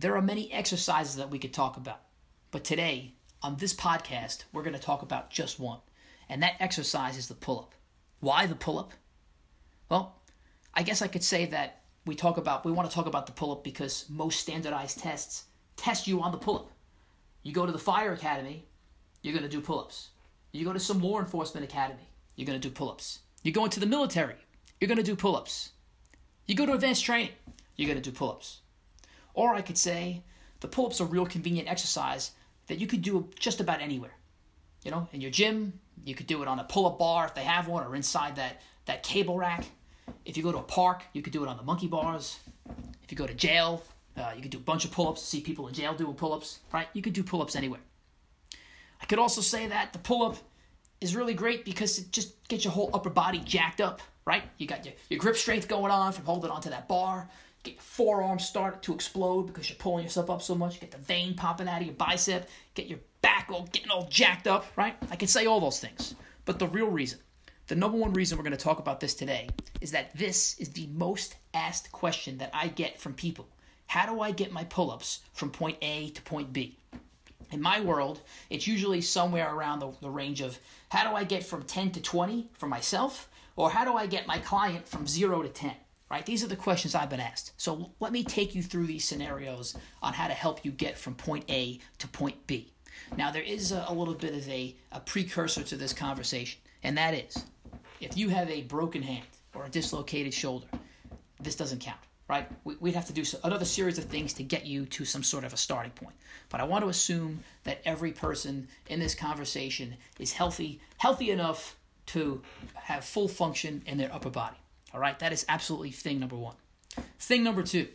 There are many exercises that we could talk about, but today on this podcast, we're going to talk about just one, and that exercise is the pull-up. Why the pull-up? Well, I guess I could say that we want to talk about the pull-up because most standardized tests test you on the pull-up. You go to the fire academy, you're going to do pull-ups. You go to some law enforcement academy, you're going to do pull-ups. You go into the military, you're going to do pull-ups. You go to advanced training, you're going to do pull-ups. Or I could say the pull-up's a real convenient exercise that you could do just about anywhere. You know, in your gym, you could do it on a pull-up bar if they have one, or inside that cable rack. If you go to a park, you could do it on the monkey bars. If you go to jail, you could do a bunch of pull-ups. See people in jail doing pull-ups, right? You could do pull-ups anywhere. I could also say that the pull-up is really great because it just gets your whole upper body jacked up, right? You got your grip strength going on from holding onto that bar. Get your forearms start to explode because you're pulling yourself up so much. Get the vein popping out of your bicep. Get your back getting all jacked up, right? I can say all those things. But the real reason, the number one reason we're going to talk about this today is that this is the most asked question that I get from people. How do I get my pull-ups from point A to point B? In my world, it's usually somewhere around the range of how do I get from 10 to 20 for myself, or how do I get my client from 0 to 10? Right? These are the questions I've been asked. So let me take you through these scenarios on how to help you get from point A to point B. Now, there is a little bit of a precursor to this conversation, and that is if you have a broken hand or a dislocated shoulder, this doesn't count, right? We'd have to do another series of things to get you to some sort of a starting point. But I want to assume that every person in this conversation is healthy enough to have full function in their upper body. All right, that is absolutely thing number one. Thing number two,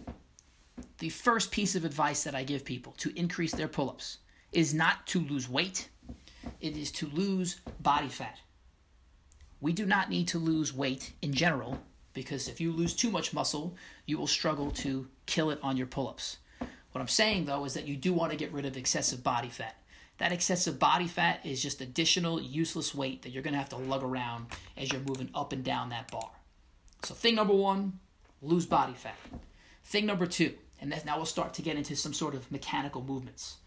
the first piece of advice that I give people to increase their pull-ups is not to lose weight. It is to lose body fat. We do not need to lose weight in general because if you lose too much muscle, you will struggle to kill it on your pull-ups. What I'm saying, though, is that you do want to get rid of excessive body fat. That excessive body fat is just additional useless weight that you're going to have to lug around as you're moving up and down that bar. So thing number one, lose body fat. Thing number two, and now we'll start to get into some sort of mechanical movements.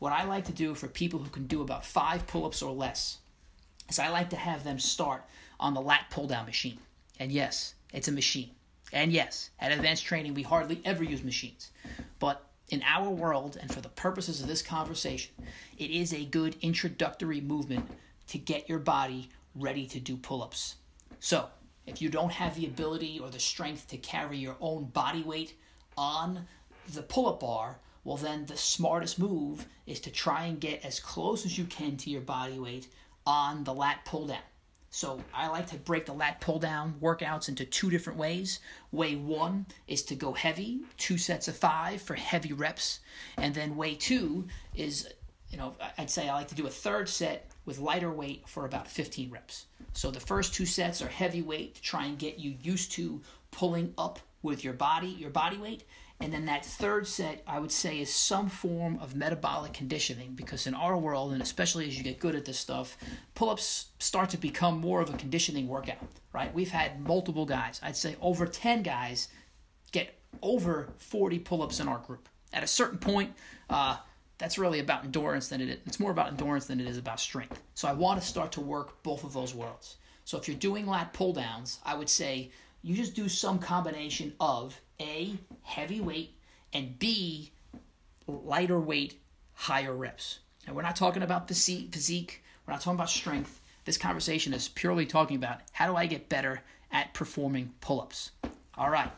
What I like to do for people who can do about 5 pull-ups or less is I like to have them start on the lat pull-down machine. And yes, it's a machine. And yes, at advanced training, we hardly ever use machines. But in our world, and for the purposes of this conversation, it is a good introductory movement to get your body ready to do pull-ups. So if you don't have the ability or the strength to carry your own body weight on the pull-up bar, well then the smartest move is to try and get as close as you can to your body weight on the lat pull-down. So I like to break the lat pull-down workouts into 2 different ways. Way 1 is to go heavy, 2 sets of 5 for heavy reps. And then way 2 is, I'd say I like to do a 3rd set with lighter weight for about 15 reps. So the first 2 sets are heavy weight to try and get you used to pulling up with your body weight. And then that 3rd set, I would say, is some form of metabolic conditioning because in our world, and especially as you get good at this stuff, pull-ups start to become more of a conditioning workout, right? We've had multiple guys, I'd say over 10 guys, get over 40 pull-ups in our group. At a certain point, that's really about endurance than it is. It's more about endurance than it is about strength. So I want to start to work both of those worlds. So if you're doing lat pull downs, I would say you just do some combination of A, heavy weight, and B, lighter weight, higher reps. And we're not talking about physique. We're not talking about strength. This conversation is purely talking about how do I get better at performing pull-ups. All right.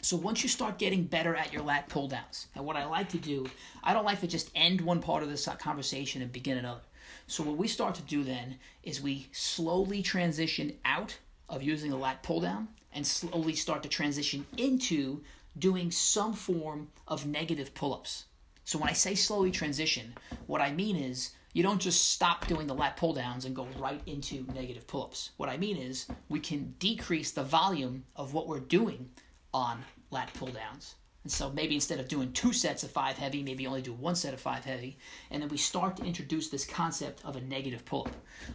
So once you start getting better at your lat pull-downs, and what I like to do, I don't like to just end one part of this conversation and begin another. So what we start to do then is we slowly transition out of using the lat pull-down and slowly start to transition into doing some form of negative pull-ups. So when I say slowly transition, what I mean is you don't just stop doing the lat pull-downs and go right into negative pull-ups. What I mean is we can decrease the volume of what we're doing on lat pull-downs. And so maybe instead of doing 2 sets of 5 heavy, maybe only do 1 set of 5 heavy, and then we start to introduce this concept of a negative pull-up.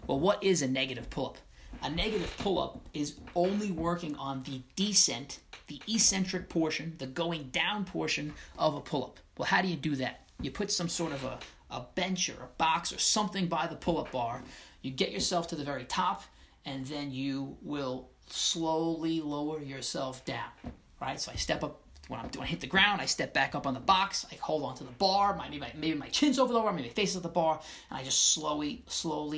Well, what is a negative pull-up? A negative pull-up is only working on the descent, the eccentric portion, the going down portion of a pull-up. Well, how do you do that? You put some sort of a bench or a box or something by the pull-up bar. You get yourself to the very top, and then you will slowly lower yourself down, right? So I step up. When I hit the ground, I step back up on the box. I hold on to the bar. Maybe my chin's over the bar. Maybe my face is at the bar. And I just slowly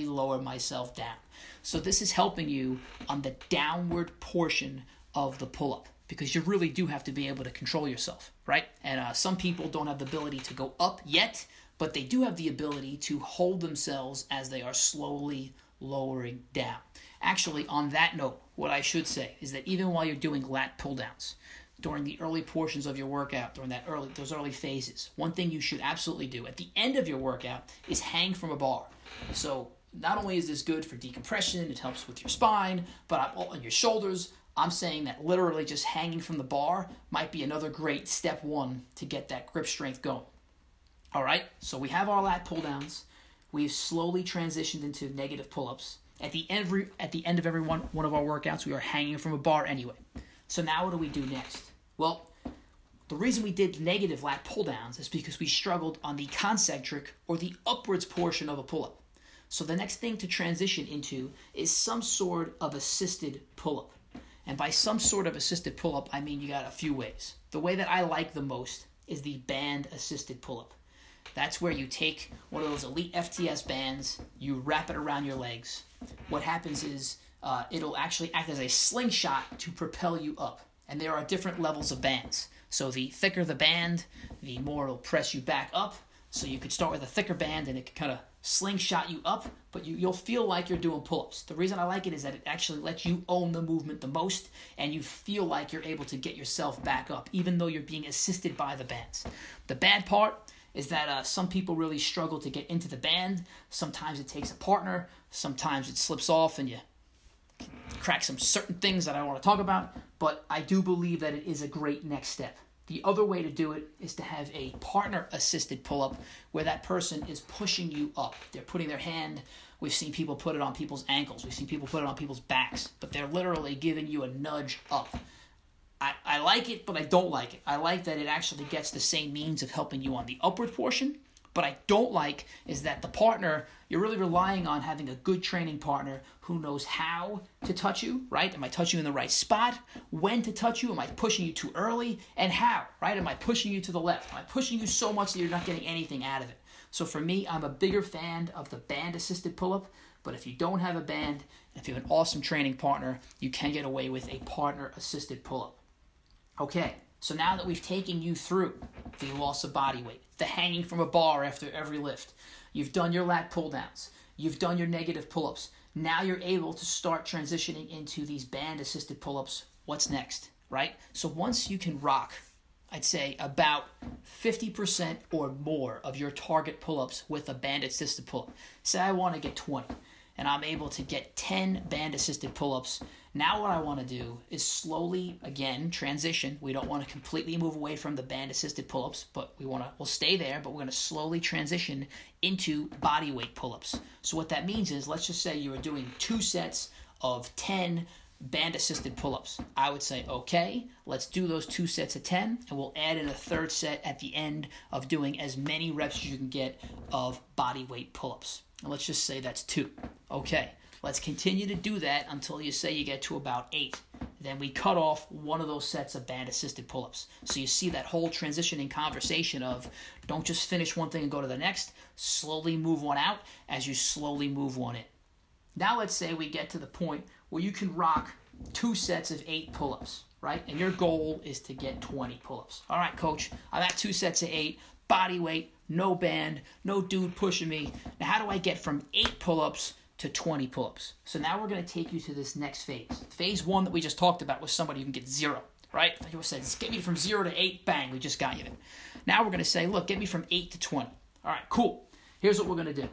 lower myself down. So this is helping you on the downward portion of the pull-up, because you really do have to be able to control yourself, right? And some people don't have the ability to go up yet, but they do have the ability to hold themselves as they are slowly lowering down. Actually, on that note, what I should say is that even while you're doing lat pull-downs, during the early portions of your workout, during those early phases, one thing you should absolutely do at the end of your workout is hang from a bar. So not only is this good for decompression, it helps with your spine, but on your shoulders, I'm saying that literally just hanging from the bar might be another great step one to get that grip strength going. All right, so we have our lat pull-downs. We've slowly transitioned into negative pull-ups. At the end of every one of our workouts, we are hanging from a bar anyway. So now what do we do next? Well, the reason we did negative lat pull-downs is because we struggled on the concentric or the upwards portion of a pull-up. So the next thing to transition into is some sort of assisted pull-up. And by some sort of assisted pull-up, I mean you got a few ways. The way that I like the most is the band-assisted pull-up. That's where you take one of those elite FTS bands, you wrap it around your legs. What happens is it'll actually act as a slingshot to propel you up. And there are different levels of bands. So the thicker the band, the more it'll press you back up. So you could start with a thicker band and it could kind of slingshot you up, but you'll feel like you're doing pull-ups. The reason I like it is that it actually lets you own the movement the most, and you feel like you're able to get yourself back up, even though you're being assisted by the bands. The bad part is that some people really struggle to get into the band. Sometimes it takes a partner. Sometimes it slips off and you crack some certain things that I don't want to talk about, but I do believe that it is a great next step. The other way to do it is to have a partner-assisted pull-up where that person is pushing you up. They're putting their hand. We've seen people put it on people's ankles. We've seen people put it on people's backs, but they're literally giving you a nudge up. I like it, but I don't like it. I like that it actually gets the same means of helping you on the upward portion. But I don't like is that the partner, you're really relying on having a good training partner who knows how to touch you, right? Am I touching you in the right spot? When to touch you? Am I pushing you too early? And how, right? Am I pushing you to the left? Am I pushing you so much that you're not getting anything out of it? So for me, I'm a bigger fan of the band-assisted pull-up. But if you don't have a band, if you have an awesome training partner, you can get away with a partner-assisted pull-up. Okay. So now that we've taken you through the loss of body weight, the hanging from a bar after every lift, you've done your lat pull-downs, you've done your negative pull-ups, now you're able to start transitioning into these band-assisted pull-ups. What's next, right? So once you can rock, I'd say about 50% or more of your target pull-ups with a band-assisted pull-up. Say I want to get 20, and I'm able to get 10 band-assisted pull-ups. Now what I want to do is slowly, again, transition. We don't want to completely move away from the band-assisted pull-ups, but we'll stay there, but we're going to slowly transition into body weight pull-ups. So what that means is, let's just say you are doing 2 sets of 10 band-assisted pull-ups. I would say, okay, let's do those 2 sets of 10, and we'll add in a third set at the end of doing as many reps as you can get of body weight pull-ups. And let's just say that's 2. Okay, let's continue to do that until you say you get to about 8. Then we cut off one of those sets of band-assisted pull-ups. So you see that whole transitioning conversation of don't just finish one thing and go to the next. Slowly move one out as you slowly move one in. Now let's say we get to the point where you can rock 2 sets of 8 pull-ups, right? And your goal is to get 20 pull-ups. All right, coach, I'm at 2 sets of 8, body weight, no band, no dude pushing me. Now how do I get from 8 pull-ups to 20 pull-ups? So now we're going to take you to this next phase. Phase 1 that we just talked about was somebody who can get 0, right? If you said, get me from 0 to 8, bang, we just got you there. Now we're going to say, look, get me from 8 to 20. All right, cool. Here's what we're going to do.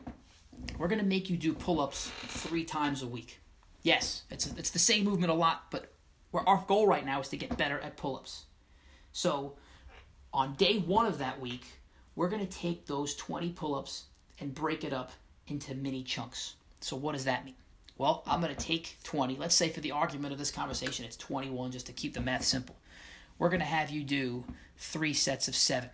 We're going to make you do pull-ups 3 times a week. Yes, it's the same movement a lot, but our goal right now is to get better at pull-ups. So on day 1 of that week, we're going to take those 20 pull-ups and break it up into mini chunks. So what does that mean? Well, I'm going to take 20. Let's say for the argument of this conversation, it's 21 just to keep the math simple. We're going to have you do 3 sets of 7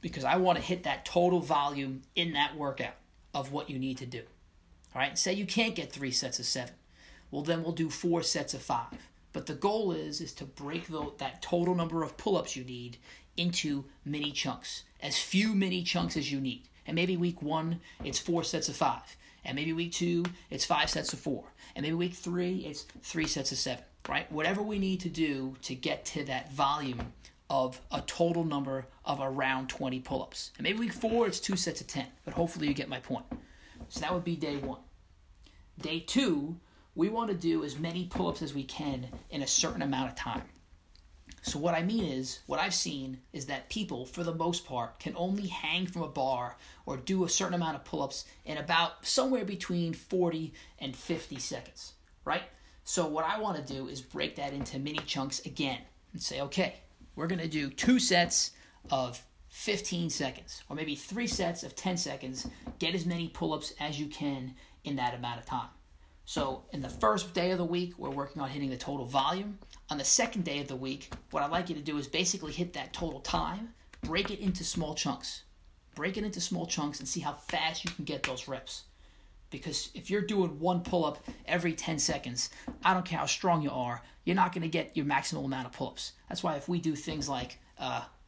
because I want to hit that total volume in that workout of what you need to do. All right, say you can't get 3 sets of 7. Well, then we'll do 4 sets of 5. But the goal is to break that total number of pull-ups you need into mini chunks, as few mini chunks as you need. And maybe week 1, it's 4 sets of 5. And maybe week 2, it's 5 sets of 4. And maybe week 3, it's 3 sets of 7, right? Whatever we need to do to get to that volume of a total number of around 20 pull-ups. And maybe week 4, it's 2 sets of 10. But hopefully you get my point. So that would be day 1. Day 2, we want to do as many pull-ups as we can in a certain amount of time. So what I mean is, what I've seen is that people, for the most part, can only hang from a bar or do a certain amount of pull-ups in about somewhere between 40 and 50 seconds, right? So what I want to do is break that into mini chunks again and say, okay, we're going to do 2 sets of 15 seconds or maybe 3 sets of 10 seconds. Get as many pull-ups as you can in that amount of time. So in the first day of the week, we're working on hitting the total volume. On the second day of the week, what I'd like you to do is basically hit that total time, break it into small chunks. Break it into small chunks and see how fast you can get those reps. Because if you're doing 1 pull-up every 10 seconds, I don't care how strong you are, you're not going to get your maximum amount of pull-ups. That's why if we do things like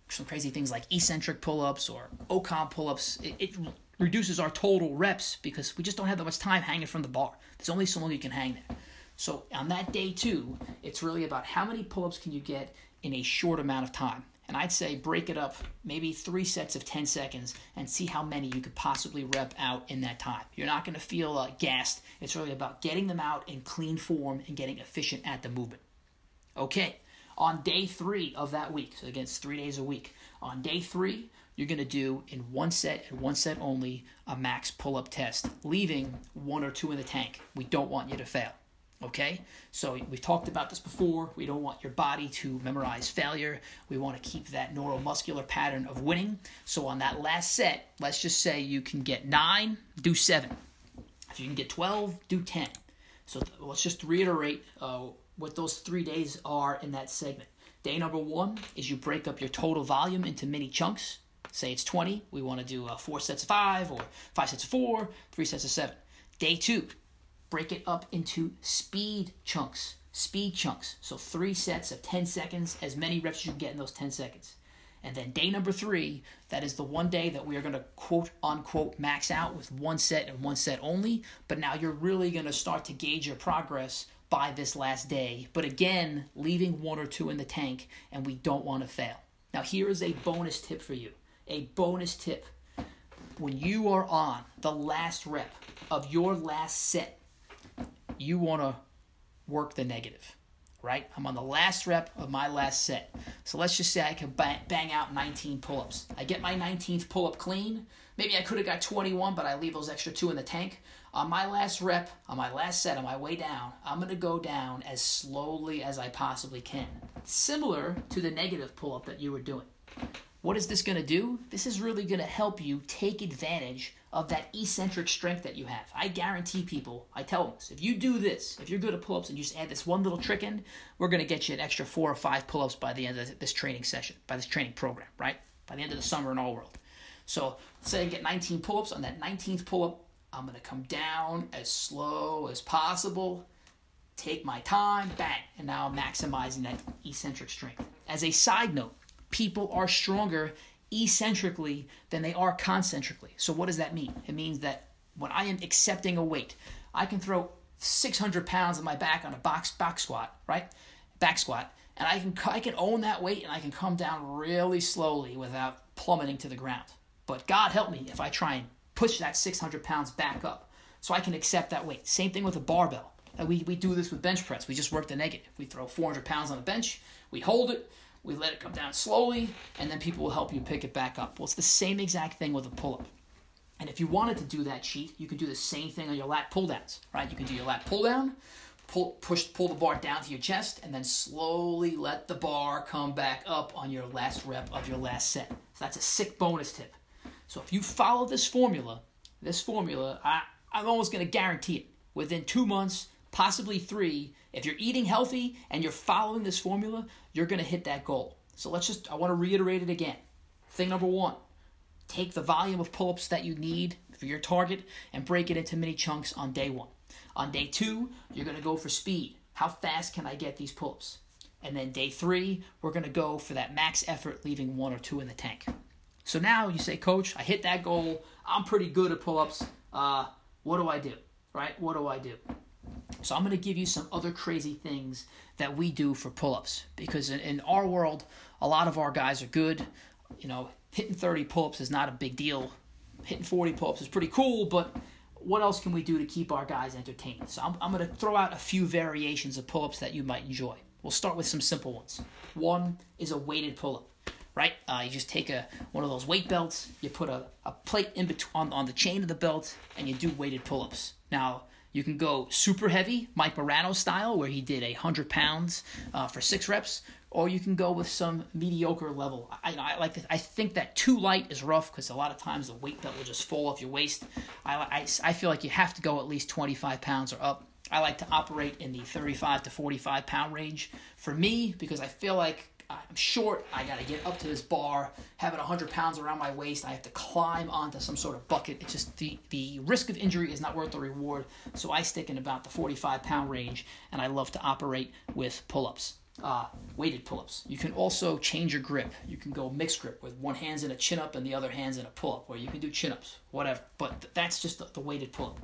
some crazy things like eccentric pull-ups or Ocom pull-ups, it reduces our total reps because we just don't have that much time hanging from the bar. There's only so long you can hang there. So on that day 2, it's really about how many pull-ups can you get in a short amount of time. And I'd say break it up maybe 3 sets of 10 seconds and see how many you could possibly rep out in that time. You're not going to feel gassed. It's really about getting them out in clean form and getting efficient at the movement. Okay, on day 3 of that week, so again, it's 3 days a week. On day 3, you're going to do in 1 set and 1 set only a max pull-up test, leaving 1 or 2 in the tank. We don't want you to fail, okay? So we've talked about this before. We don't want your body to memorize failure. We want to keep that neuromuscular pattern of winning. So on that last set, let's just say you can get 9, do 7. If you can get 12, do 10. So let's just reiterate what those 3 days are in that segment. Day 1 is you break up your total volume into mini chunks. Say it's 20, we want to do 4 sets of 5 or 5 sets of 4, 3 sets of 7. Day 2, break it up into speed chunks. So 3 sets of 10 seconds, as many reps you can get in those 10 seconds. And then day 3, that is the one day that we are going to quote unquote max out with 1 set and 1 set only. But now you're really going to start to gauge your progress by this last day. But again, leaving 1 or 2 in the tank, and we don't want to fail. Now here is a bonus tip for you. A bonus tip, when you are on the last rep of your last set, you want to work the negative, right? I'm on the last rep of my last set. So let's just say I can bang out 19 pull-ups. I get my 19th pull-up clean. Maybe I could have got 21, but I leave those extra 2 in the tank. On my last rep, on my last set, on my way down, I'm going to go down as slowly as I possibly can, similar to the negative pull-up that you were doing. What is this going to do? This is really going to help you take advantage of that eccentric strength that you have. I guarantee people, I tell them this, if you do this, if you're good at pull-ups and you just add this one little trick in, we're going to get you an extra 4 or 5 pull-ups by the end of this training session, by this training program, right? By the end of the summer in all world. So say I get 19 pull-ups. On that 19th pull-up, I'm going to come down as slow as possible, take my time, bang, and now I'm maximizing that eccentric strength. As a side note, people are stronger eccentrically than they are concentrically. So what does that mean? It means that when I am accepting a weight, I can throw 600 pounds on my back on a box squat, right? Back squat. And I can own that weight and I can come down really slowly without plummeting to the ground. But God help me if I try and push that 600 pounds back up. So I can accept that weight. Same thing with a barbell. We do this with bench press. We just work the negative. We throw 400 pounds on the bench. We hold it. We let it come down slowly, and then people will help you pick it back up. Well, it's the same exact thing with a pull-up. And if you wanted to do that cheat, you can do the same thing on your lat pull-downs, right? You can do your lat pull-down, pull the bar down to your chest, and then slowly let the bar come back up on your last rep of your last set. So that's a sick bonus tip. So if you follow this formula, I'm almost going to guarantee it. within 2 months, possibly 3, if you're eating healthy and you're following this formula, you're going to hit that goal. So I want to reiterate it again. Thing number 1, take the volume of pull-ups that you need for your target and break it into mini chunks on day 1. On day 2, you're going to go for speed. How fast can I get these pull-ups? And then day 3, we're going to go for that max effort, leaving 1 or 2 in the tank. So now you say, Coach, I hit that goal. I'm pretty good at pull-ups. What do I do? Right? What do I do? So I'm going to give you some other crazy things that we do for pull-ups, because in our world, a lot of our guys are good. You know, hitting 30 pull-ups is not a big deal. Hitting 40 pull-ups is pretty cool, but what else can we do to keep our guys entertained? So I'm going to throw out a few variations of pull-ups that you might enjoy. We'll start with some simple ones. One is a weighted pull-up, right? You just take one of those weight belts, you put a plate in between on the chain of the belt, and you do weighted pull-ups. Now, you can go super heavy, Mike Morano style, where he did 100 pounds for 6 reps, or you can go with some mediocre level. I like this. I think that too light is rough because a lot of times the weight belt will just fall off your waist. I feel like you have to go at least 25 pounds or up. I like to operate in the 35 to 45 pound range for me because I feel like I'm short. I got to get up to this bar. Having 100 pounds around my waist, I have to climb onto some sort of bucket. It's just the risk of injury is not worth the reward. So I stick in about the 45 pound range, and I love to operate with pull-ups, weighted pull-ups. You can also change your grip. You can go mixed grip with one hand's in a chin-up and the other hand's in a pull-up, or you can do chin-ups, whatever. But that's just the weighted pull-up.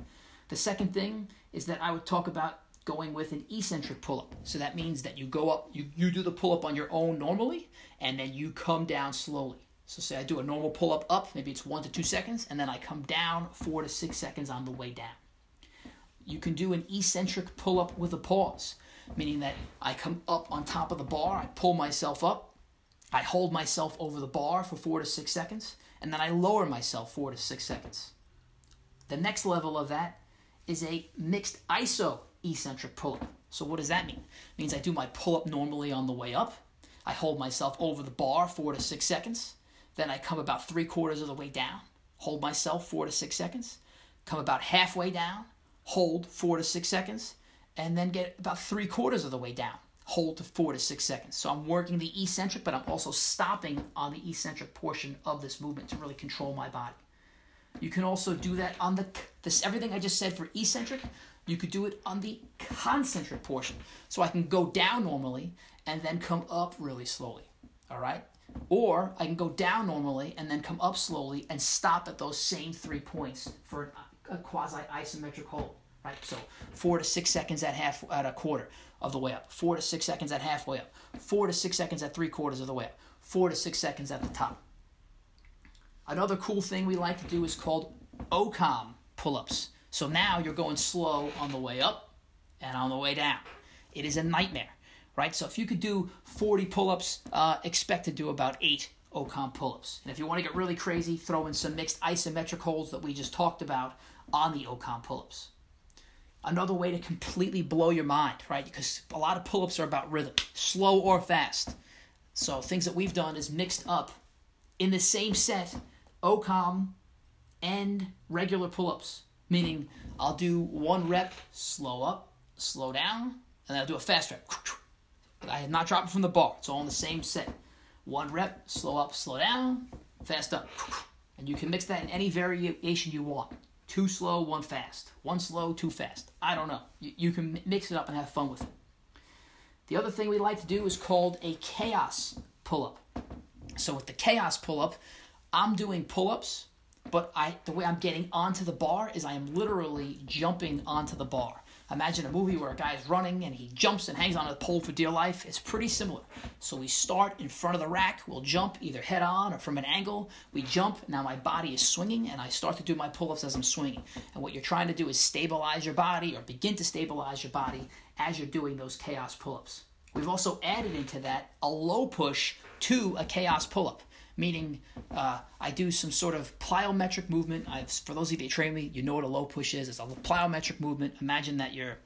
The second thing is that I would talk about going with an eccentric pull-up. So that means that you go up, you do the pull-up on your own normally, and then you come down slowly. So say I do a normal pull-up up, maybe it's 1 to 2 seconds, and then I come down 4 to 6 seconds on the way down. You can do an eccentric pull-up with a pause, meaning that I come up on top of the bar, I pull myself up, I hold myself over the bar for 4 to 6 seconds, and then I lower myself 4 to 6 seconds. The next level of that is a mixed iso eccentric pull-up. So what does that mean? It means I do my pull-up normally on the way up. I hold myself over the bar 4 to 6 seconds. Then I come about 3/4 of the way down, hold myself 4 to 6 seconds, come about halfway down, hold 4 to 6 seconds, and then get about 3/4 of the way down, hold to 4 to 6 seconds. So I'm working the eccentric, but I'm also stopping on the eccentric portion of this movement to really control my body. You can also do that on everything I just said for eccentric. You could do it on the concentric portion. So I can go down normally and then come up really slowly, all right? Or I can go down normally and then come up slowly and stop at those same 3 points for a quasi-isometric hold, right? So 4 to 6 seconds at a quarter of the way up, 4 to 6 seconds at halfway up, 4 to 6 seconds at 3/4 of the way up, 4 to 6 seconds at the top. Another cool thing we like to do is called OCOM pull-ups. So now you're going slow on the way up and on the way down. It is a nightmare, right? So if you could do 40 pull-ups, expect to do about 8 OCOM pull-ups. And if you want to get really crazy, throw in some mixed isometric holds that we just talked about on the OCOM pull-ups. Another way to completely blow your mind, right? Because a lot of pull-ups are about rhythm, slow or fast. So things that we've done is mixed up in the same set OCOM and regular pull-ups, meaning I'll do 1 rep, slow up, slow down, and then I'll do a fast rep. I have not dropped from the bar. It's all in the same set. 1 rep, slow up, slow down, fast up. And you can mix that in any variation you want. 2 slow, 1 fast. 1 slow, 2 fast. I don't know. You can mix it up and have fun with it. The other thing we like to do is called a chaos pull-up. So with the chaos pull-up, I'm doing pull-ups, but the way I'm getting onto the bar is I am literally jumping onto the bar. Imagine a movie where a guy is running and he jumps and hangs onto the pole for dear life. It's pretty similar. So we start in front of the rack. We'll jump either head-on or from an angle. We jump. Now my body is swinging, and I start to do my pull-ups as I'm swinging. And what you're trying to do is stabilize your body or begin to stabilize your body as you're doing those chaos pull-ups. We've also added into that a low push to a chaos pull-up, meaning I do some sort of plyometric movement. For those of you that train me, you know what a low push is. It's a plyometric movement. Imagine that you're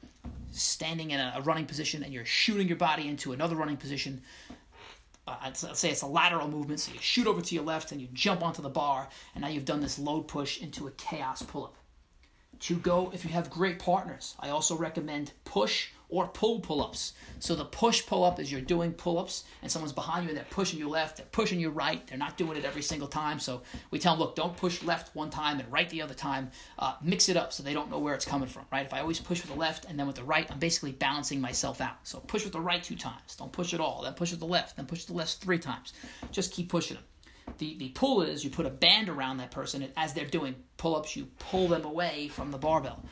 standing in a running position and you're shooting your body into another running position. Let's say it's a lateral movement, so you shoot over to your left and you jump onto the bar, and now you've done this low push into a chaos pull-up. to go if you have great partners. I also recommend push or pull pull-ups. So the push pull-up is you're doing pull-ups and someone's behind you and they're pushing you left, they're pushing you right, they're not doing it every single time. So we tell them, look, don't push left one time and right the other time. Mix it up so they don't know where it's coming from, right? If I always push with the left and then with the right, I'm basically balancing myself out. So push with the right 2 times. Don't push at all. Then push with the left. Then push with the left 3 times. Just keep pushing them. The pull is you put a band around that person, and as they're doing pull-ups, you pull them away from the barbell.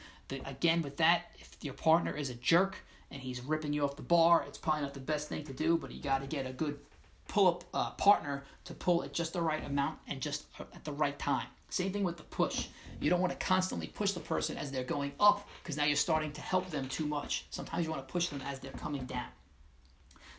Again, with that, if your partner is a jerk and he's ripping you off the bar, it's probably not the best thing to do, but you got to get a good pull-up partner to pull at just the right amount and just at the right time. Same thing with the push. You don't want to constantly push the person as they're going up, because now you're starting to help them too much. Sometimes you want to push them as they're coming down.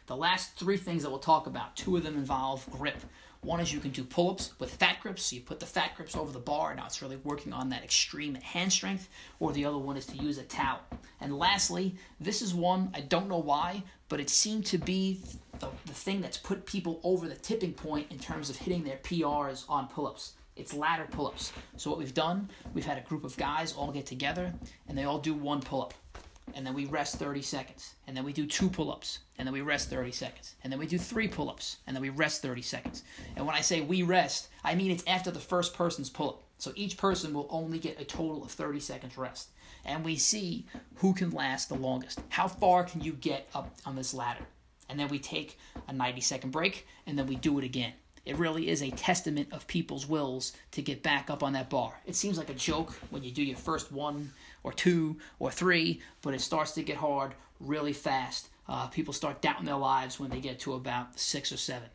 The last 3 things that we'll talk about, 2 of them involve grip. One is you can do pull-ups with fat grips. So you put the fat grips over the bar. Now it's really working on that extreme hand strength. Or the other one is to use a towel. And lastly, this is one, I don't know why, but it seemed to be the thing that's put people over the tipping point in terms of hitting their PRs on pull-ups. It's ladder pull-ups. So what we've done, we've had a group of guys all get together and they all do 1 pull-up. And then we rest 30 seconds. And then we do 2 pull-ups. And then we rest 30 seconds. And then we do 3 pull-ups. And then we rest 30 seconds. And when I say we rest, I mean it's after the first person's pull-up. So each person will only get a total of 30 seconds rest. And we see who can last the longest. How far can you get up on this ladder? And then we take a 90-second break. And then we do it again. It really is a testament of people's wills to get back up on that bar. It seems like a joke when you do your first 1 or 2 or 3, but it starts to get hard really fast. People start doubting their lives when they get to about 6 or 7.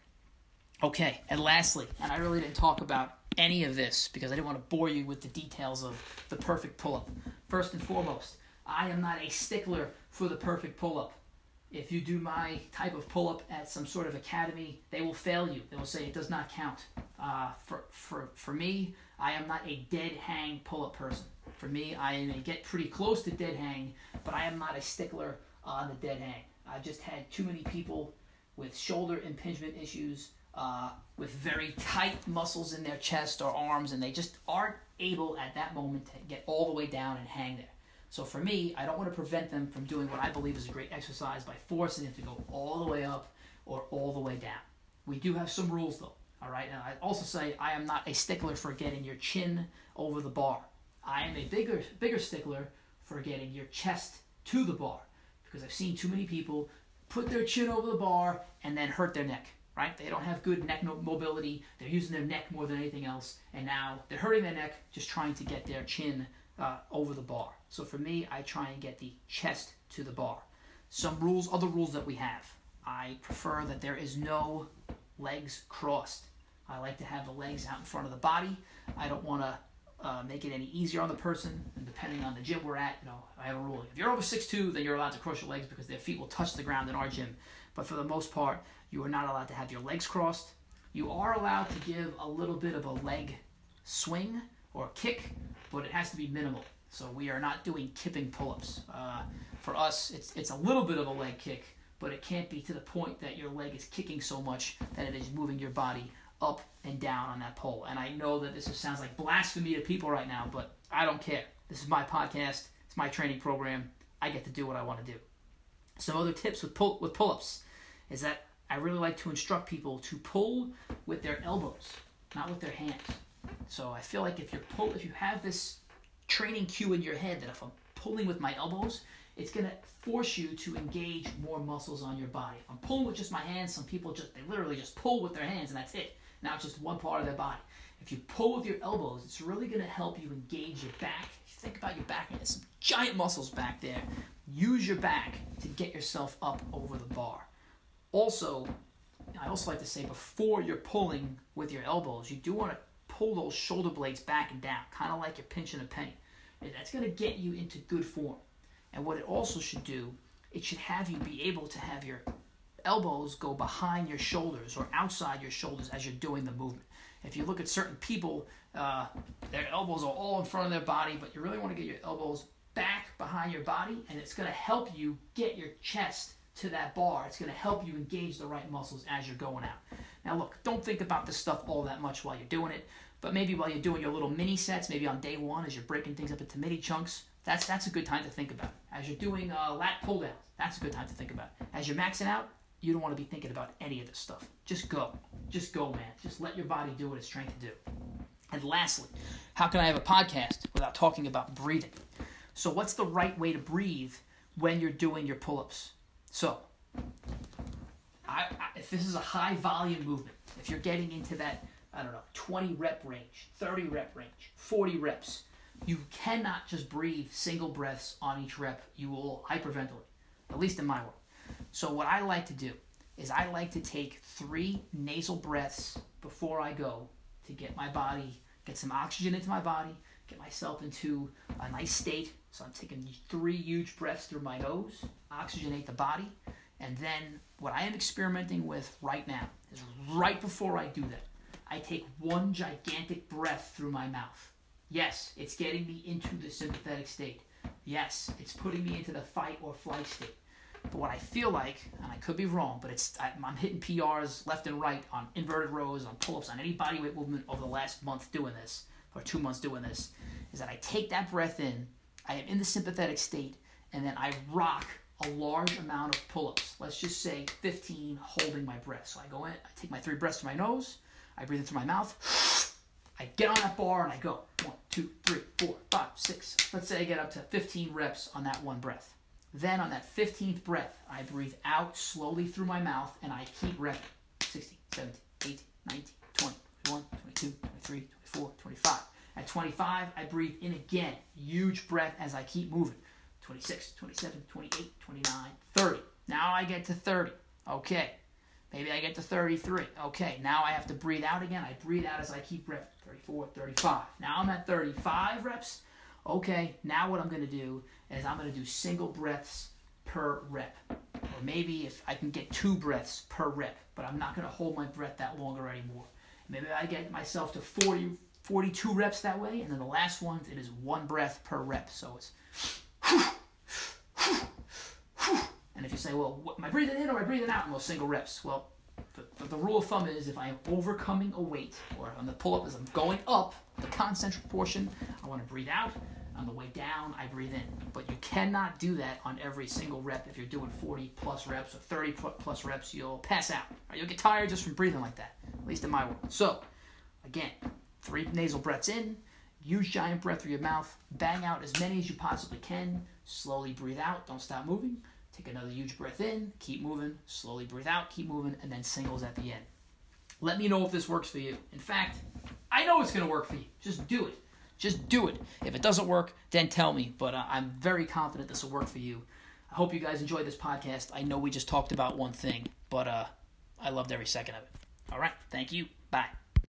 Okay, and lastly, and I really didn't talk about any of this because I didn't want to bore you with the details of the perfect pull-up. First and foremost, I am not a stickler for the perfect pull-up. If you do my type of pull-up at some sort of academy, they will fail you. They will say it does not count. For me, I am not a dead hang pull-up person. For me, I may get pretty close to dead hang, but I am not a stickler on the dead hang. I've just had too many people with shoulder impingement issues, with very tight muscles in their chest or arms, and they just aren't able at that moment to get all the way down and hang there. So for me, I don't want to prevent them from doing what I believe is a great exercise by forcing them to go all the way up or all the way down. We do have some rules, though. All right. And I also say I am not a stickler for getting your chin over the bar. I am a bigger stickler for getting your chest to the bar, because I've seen too many people put their chin over the bar and then hurt their neck, right? They don't have good neck mobility. They're using their neck more than anything else, and now they're hurting their neck just trying to get their chin over the bar. So for me, I try and get the chest to the bar. Some rules, other rules that we have. I prefer that there is no legs crossed. I like to have the legs out in front of the body. I don't want to make it any easier on the person. And depending on the gym we're at, I have a rule. If you're over 6'2", then you're allowed to cross your legs because their feet will touch the ground in our gym. But for the most part, you are not allowed to have your legs crossed. You are allowed to give a little bit of a leg swing or a kick, but it has to be minimal. So we are not doing kipping pull-ups. For us, it's a little bit of a leg kick, but it can't be to the point that your leg is kicking so much that it is moving your body up and down on that pole. And I know that this sounds like blasphemy to people right now, but I don't care. This is my podcast. It's my training program. I get to do what I want to do. Some other tips with pull-ups is that I really like to instruct people to pull with their elbows, not with their hands. So I feel like if you have this training cue in your head that if I'm pulling with my elbows, it's going to force you to engage more muscles on your body. If I'm pulling with just my hands, some people they literally just pull with their hands and that's it. Now it's just one part of their body. If you pull with your elbows, it's really going to help you engage your back. If you think about your back, there's some giant muscles back there. Use your back to get yourself up over the bar. Also, I also like to say before you're pulling with your elbows, you do want to pull those shoulder blades back and down, kind of like you're pinching a penny. And that's going to get you into good form. And what it also should do, it should have you be able to have your elbows go behind your shoulders or outside your shoulders as you're doing the movement. If you look at certain people, their elbows are all in front of their body, but you really want to get your elbows back behind your body, and it's going to help you get your chest to that bar. It's going to help you engage the right muscles as you're going out. Now look, don't think about this stuff all that much while you're doing it, but maybe while you're doing your little mini sets, maybe on day one as you're breaking things up into mini chunks, that's a good time to think about it. As you're doing lat pull downs, that's a good time to think about it. As you're maxing out, you don't want to be thinking about any of this stuff. Just go. Just go, man. Just let your body do what it's trained to do. And lastly, how can I have a podcast without talking about breathing? So what's the right way to breathe when you're doing your pull-ups? So if this is a high volume movement, if you're getting into that, 20 rep range, 30 rep range, 40 reps, you cannot just breathe single breaths on each rep. You will hyperventilate, at least in my world. So what I like to do is I like to take 3 nasal breaths before I go to get some oxygen into my body, get myself into a nice state. So I'm taking 3 huge breaths through my nose, oxygenate the body. And then what I am experimenting with right now is right before I do that, I take 1 gigantic breath through my mouth. Yes, it's getting me into the sympathetic state. Yes, it's putting me into the fight or flight state. But what I feel like, and I could be wrong, but I'm hitting PRs left and right on inverted rows, on pull-ups, on any bodyweight movement over the last month doing this, or 2 months doing this, is that I take that breath in, I am in the sympathetic state, and then I rock a large amount of pull-ups. Let's just say 15, holding my breath. So I go in, I take my 3 breaths to my nose, I breathe in through my mouth, I get on that bar and I go 1, 2, 3, 4, 5, 6. Let's say I get up to 15 reps on that 1 breath. Then on that 15th breath, I breathe out slowly through my mouth and I keep repping. 16, 17, 18, 19, 20, 21, 22, 23, 24, 25. At 25, I breathe in again. Huge breath as I keep moving. 26, 27, 28, 29, 30. Now I get to 30. Okay. Maybe I get to 33. Okay. Now I have to breathe out again. I breathe out as I keep repping. 34, 35. Now I'm at 35 reps. Okay, now what I'm going to do is I'm going to do single breaths per rep. Or maybe if I can get 2 breaths per rep, but I'm not going to hold my breath that longer anymore. Maybe I get myself to 40, 42 reps that way, and then the last one, it is 1 breath per rep. So it's... And if you say, well, am I breathing in or am I breathing out in those single reps? Well, the rule of thumb is if I am overcoming a weight, or on the pull-up as I'm going up, the concentric portion, I want to breathe out. On the way down, I breathe in. But you cannot do that on every single rep. If you're doing 40-plus reps or 30-plus reps, you'll pass out. Right? You'll get tired just from breathing like that, at least in my world. So, again, 3 nasal breaths in, huge giant breath through your mouth, bang out as many as you possibly can, slowly breathe out, don't stop moving. Take another huge breath in, keep moving, slowly breathe out, keep moving, and then singles at the end. Let me know if this works for you. In fact, I know it's going to work for you. Just do it. Just do it. If it doesn't work, then tell me. But I'm very confident this will work for you. I hope you guys enjoyed this podcast. I know we just talked about one thing, but I loved every second of it. All right. Thank you. Bye.